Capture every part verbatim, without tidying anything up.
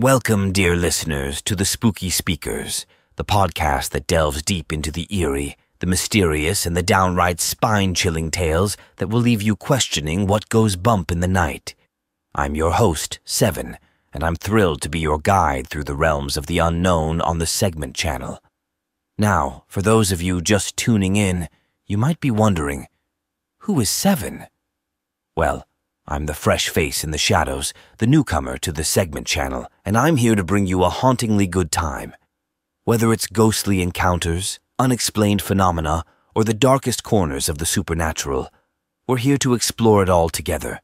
Welcome, dear listeners, to the Spooky Speakers, the podcast that delves deep into the eerie, the mysterious, and the downright spine-chilling tales that will leave you questioning what goes bump in the night. I'm your host, Seven, and I'm thrilled to be your guide through the realms of the unknown on the Segment Channel. Now, for those of you just tuning in, you might be wondering, who is Seven? Well, I'm the fresh face in the shadows, the newcomer to the Segment Channel, and I'm here to bring you a hauntingly good time. Whether it's ghostly encounters, unexplained phenomena, or the darkest corners of the supernatural, we're here to explore it all together.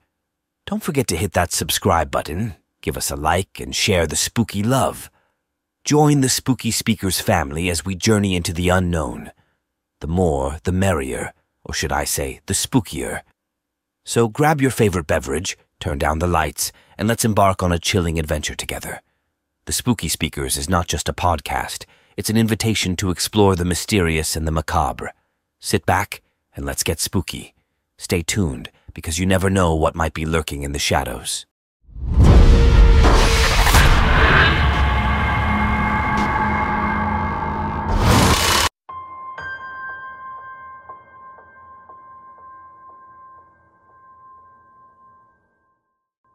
Don't forget to hit that subscribe button, give us a like, and share the spooky love. Join the Spooky Speakers family as we journey into the unknown. The more, the merrier, or should I say, the spookier. So grab your favorite beverage, turn down the lights, and let's embark on a chilling adventure together. The Spooky Speakers is not just a podcast. It's an invitation to explore the mysterious and the macabre. Sit back and let's get spooky. Stay tuned, because you never know what might be lurking in the shadows.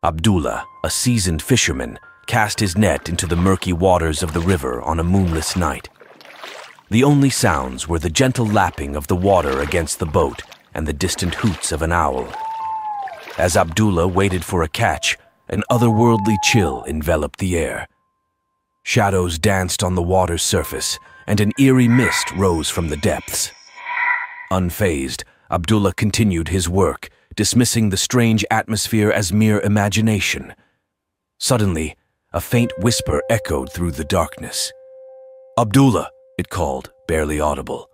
Abdullah, a seasoned fisherman, cast his net into the murky waters of the river on a moonless night. The only sounds were the gentle lapping of the water against the boat and the distant hoots of an owl. As Abdullah waited for a catch, an otherworldly chill enveloped the air. Shadows danced on the water's surface, and an eerie mist rose from the depths. Unfazed, Abdullah continued his work, dismissing the strange atmosphere as mere imagination. Suddenly, a faint whisper echoed through the darkness. "Abdullah," it called, barely audible.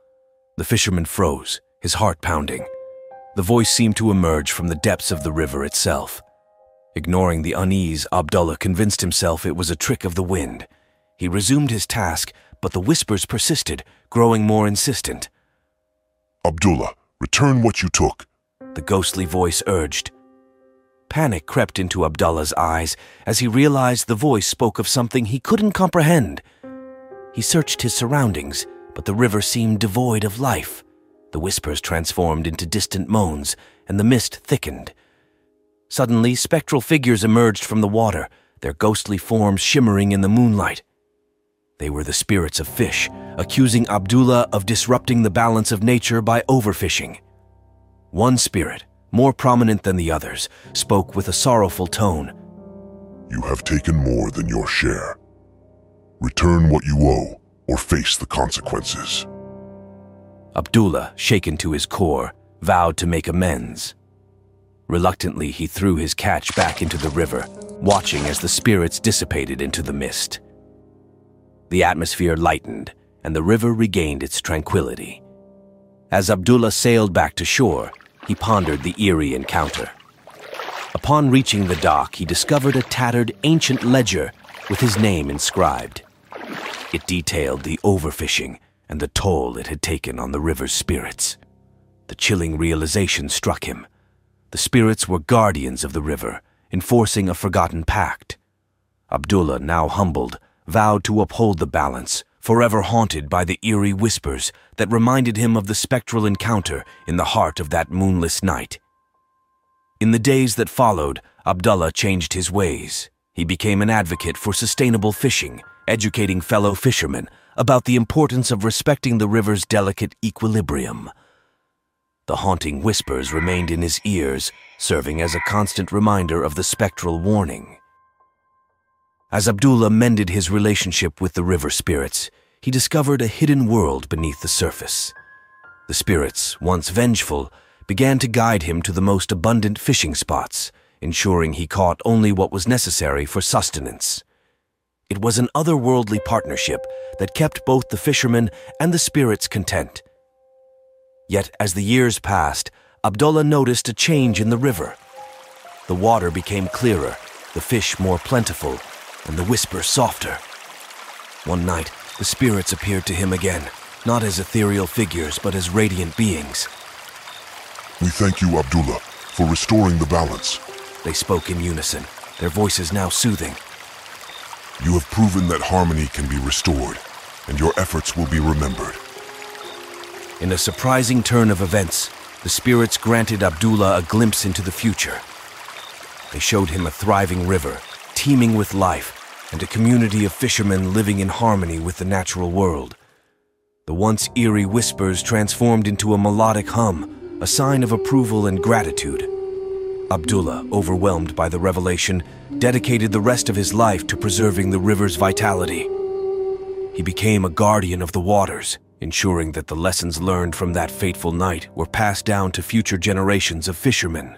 The fisherman froze, his heart pounding. The voice seemed to emerge from the depths of the river itself. Ignoring the unease, Abdullah convinced himself it was a trick of the wind. He resumed his task, but the whispers persisted, growing more insistent. "Abdullah, return what you took," the ghostly voice urged. Panic crept into Abdullah's eyes as he realized the voice spoke of something he couldn't comprehend. He searched his surroundings, but the river seemed devoid of life. The whispers transformed into distant moans, and the mist thickened. Suddenly, spectral figures emerged from the water, their ghostly forms shimmering in the moonlight. They were the spirits of fish, accusing Abdullah of disrupting the balance of nature by overfishing. One spirit, more prominent than the others, spoke with a sorrowful tone. "You have taken more than your share. Return what you owe, or face the consequences." Abdullah, shaken to his core, vowed to make amends. Reluctantly, he threw his catch back into the river, watching as the spirits dissipated into the mist. The atmosphere lightened, and the river regained its tranquility. As Abdullah sailed back to shore, he pondered the eerie encounter. Upon reaching the dock, he discovered a tattered, ancient ledger with his name inscribed. It detailed the overfishing and the toll it had taken on the river's spirits. The chilling realization struck him. The spirits were guardians of the river, enforcing a forgotten pact. Abdullah, now humbled, vowed to uphold the balance, forever haunted by the eerie whispers that reminded him of the spectral encounter in the heart of that moonless night. In the days that followed, Abdullah changed his ways. He became an advocate for sustainable fishing, educating fellow fishermen about the importance of respecting the river's delicate equilibrium. The haunting whispers remained in his ears, serving as a constant reminder of the spectral warning. As Abdullah mended his relationship with the river spirits, he discovered a hidden world beneath the surface. The spirits, once vengeful, began to guide him to the most abundant fishing spots, ensuring he caught only what was necessary for sustenance. It was an otherworldly partnership that kept both the fishermen and the spirits content. Yet, as the years passed, Abdullah noticed a change in the river. The water became clearer, the fish more plentiful, and the whisper softer. One night, the spirits appeared to him again, not as ethereal figures, but as radiant beings. "We thank you, Abdullah, for restoring the balance," they spoke in unison, their voices now soothing. You have proven that harmony can be restored, and your efforts will be remembered. In a surprising turn of events, the spirits granted Abdullah a glimpse into the future. They showed him a thriving river, teeming with life, and a community of fishermen living in harmony with the natural world. The once eerie whispers transformed into a melodic hum, a sign of approval and gratitude. Abdullah, overwhelmed by the revelation, dedicated the rest of his life to preserving the river's vitality. He became a guardian of the waters, ensuring that the lessons learned from that fateful night were passed down to future generations of fishermen.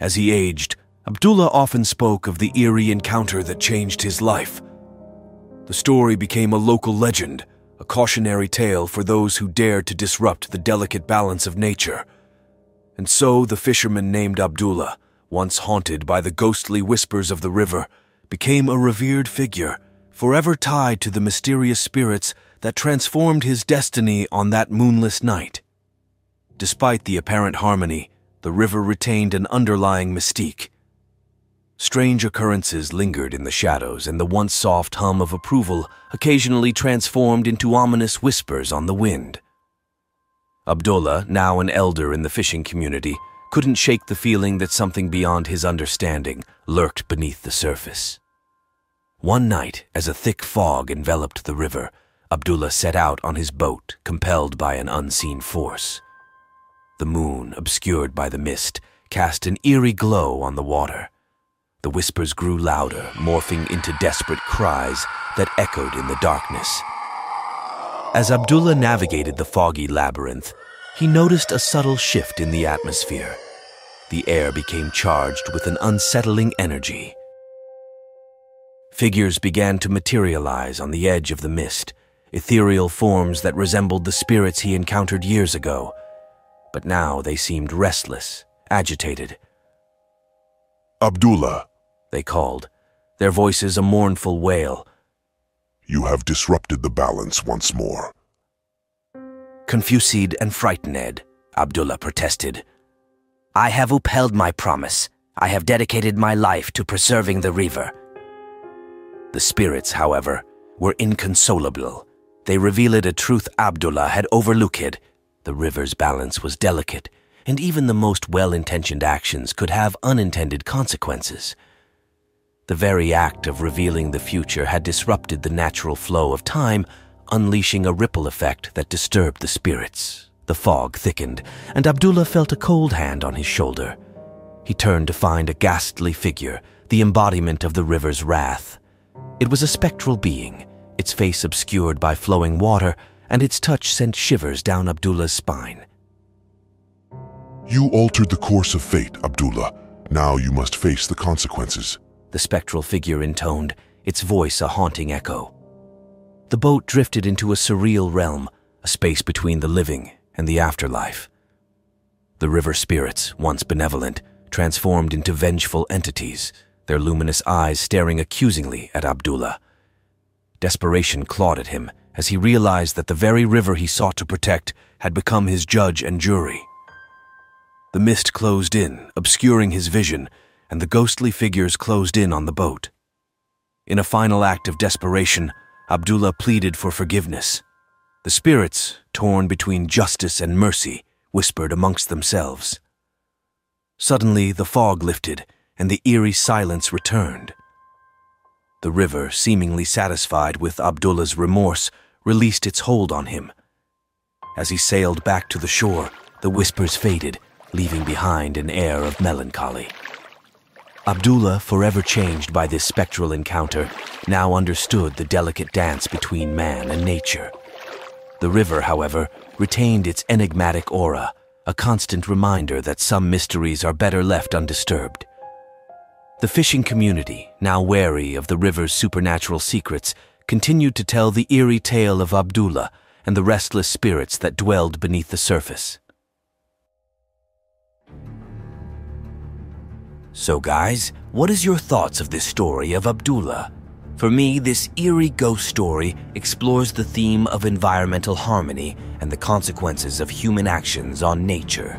As he aged, Abdullah often spoke of the eerie encounter that changed his life. The story became a local legend, a cautionary tale for those who dared to disrupt the delicate balance of nature. And so the fisherman named Abdullah, once haunted by the ghostly whispers of the river, became a revered figure, forever tied to the mysterious spirits that transformed his destiny on that moonless night. Despite the apparent harmony, the river retained an underlying mystique. Strange occurrences lingered in the shadows, and the once soft hum of approval occasionally transformed into ominous whispers on the wind. Abdullah, now an elder in the fishing community, couldn't shake the feeling that something beyond his understanding lurked beneath the surface. One night, as a thick fog enveloped the river, Abdullah set out on his boat, compelled by an unseen force. The moon, obscured by the mist, cast an eerie glow on the water. The whispers grew louder, morphing into desperate cries that echoed in the darkness. As Abdullah navigated the foggy labyrinth, he noticed a subtle shift in the atmosphere. The air became charged with an unsettling energy. Figures began to materialize on the edge of the mist, ethereal forms that resembled the spirits he encountered years ago. But now they seemed restless, agitated. "Abdullah," they called, their voices a mournful wail. "You have disrupted the balance once more." Confused and frightened, Abdullah protested. "I have upheld my promise. I have dedicated my life to preserving the river." The spirits, however, were inconsolable. They revealed a truth Abdullah had overlooked. The river's balance was delicate, and even the most well-intentioned actions could have unintended consequences. The very act of revealing the future had disrupted the natural flow of time, unleashing a ripple effect that disturbed the spirits. The fog thickened, and Abdullah felt a cold hand on his shoulder. He turned to find a ghastly figure, the embodiment of the river's wrath. It was a spectral being, its face obscured by flowing water, and its touch sent shivers down Abdullah's spine. "You altered the course of fate, Abdullah. Now you must face the consequences," the spectral figure intoned, its voice a haunting echo. The boat drifted into a surreal realm, a space between the living and the afterlife. The river spirits, once benevolent, transformed into vengeful entities, their luminous eyes staring accusingly at Abdullah. Desperation clawed at him as he realized that the very river he sought to protect had become his judge and jury. The mist closed in, obscuring his vision, and the ghostly figures closed in on the boat. In a final act of desperation, Abdullah pleaded for forgiveness. The spirits, torn between justice and mercy, whispered amongst themselves. Suddenly, the fog lifted, and the eerie silence returned. The river, seemingly satisfied with Abdullah's remorse, released its hold on him. As he sailed back to the shore, the whispers faded, leaving behind an air of melancholy. Abdullah, forever changed by this spectral encounter, now understood the delicate dance between man and nature. The river, however, retained its enigmatic aura, a constant reminder that some mysteries are better left undisturbed. The fishing community, now wary of the river's supernatural secrets, continued to tell the eerie tale of Abdullah and the restless spirits that dwelled beneath the surface. So guys, what is your thoughts of this story of Abdullah? For me, this eerie ghost story explores the theme of environmental harmony and the consequences of human actions on nature.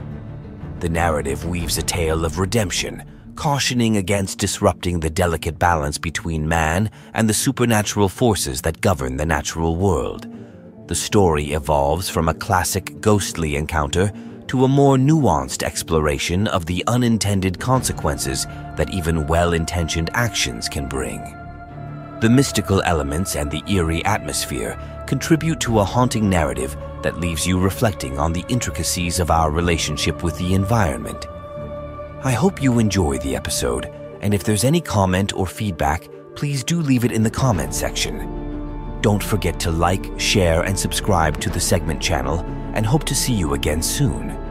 The narrative weaves a tale of redemption, cautioning against disrupting the delicate balance between man and the supernatural forces that govern the natural world. The story evolves from a classic ghostly encounter to a more nuanced exploration of the unintended consequences that even well-intentioned actions can bring. The mystical elements and the eerie atmosphere contribute to a haunting narrative that leaves you reflecting on the intricacies of our relationship with the environment. I hope you enjoy the episode, and if there's any comment or feedback, please do leave it in the comment section. Don't forget to like, share, and subscribe to the Segment Channel, and hope to see you again soon.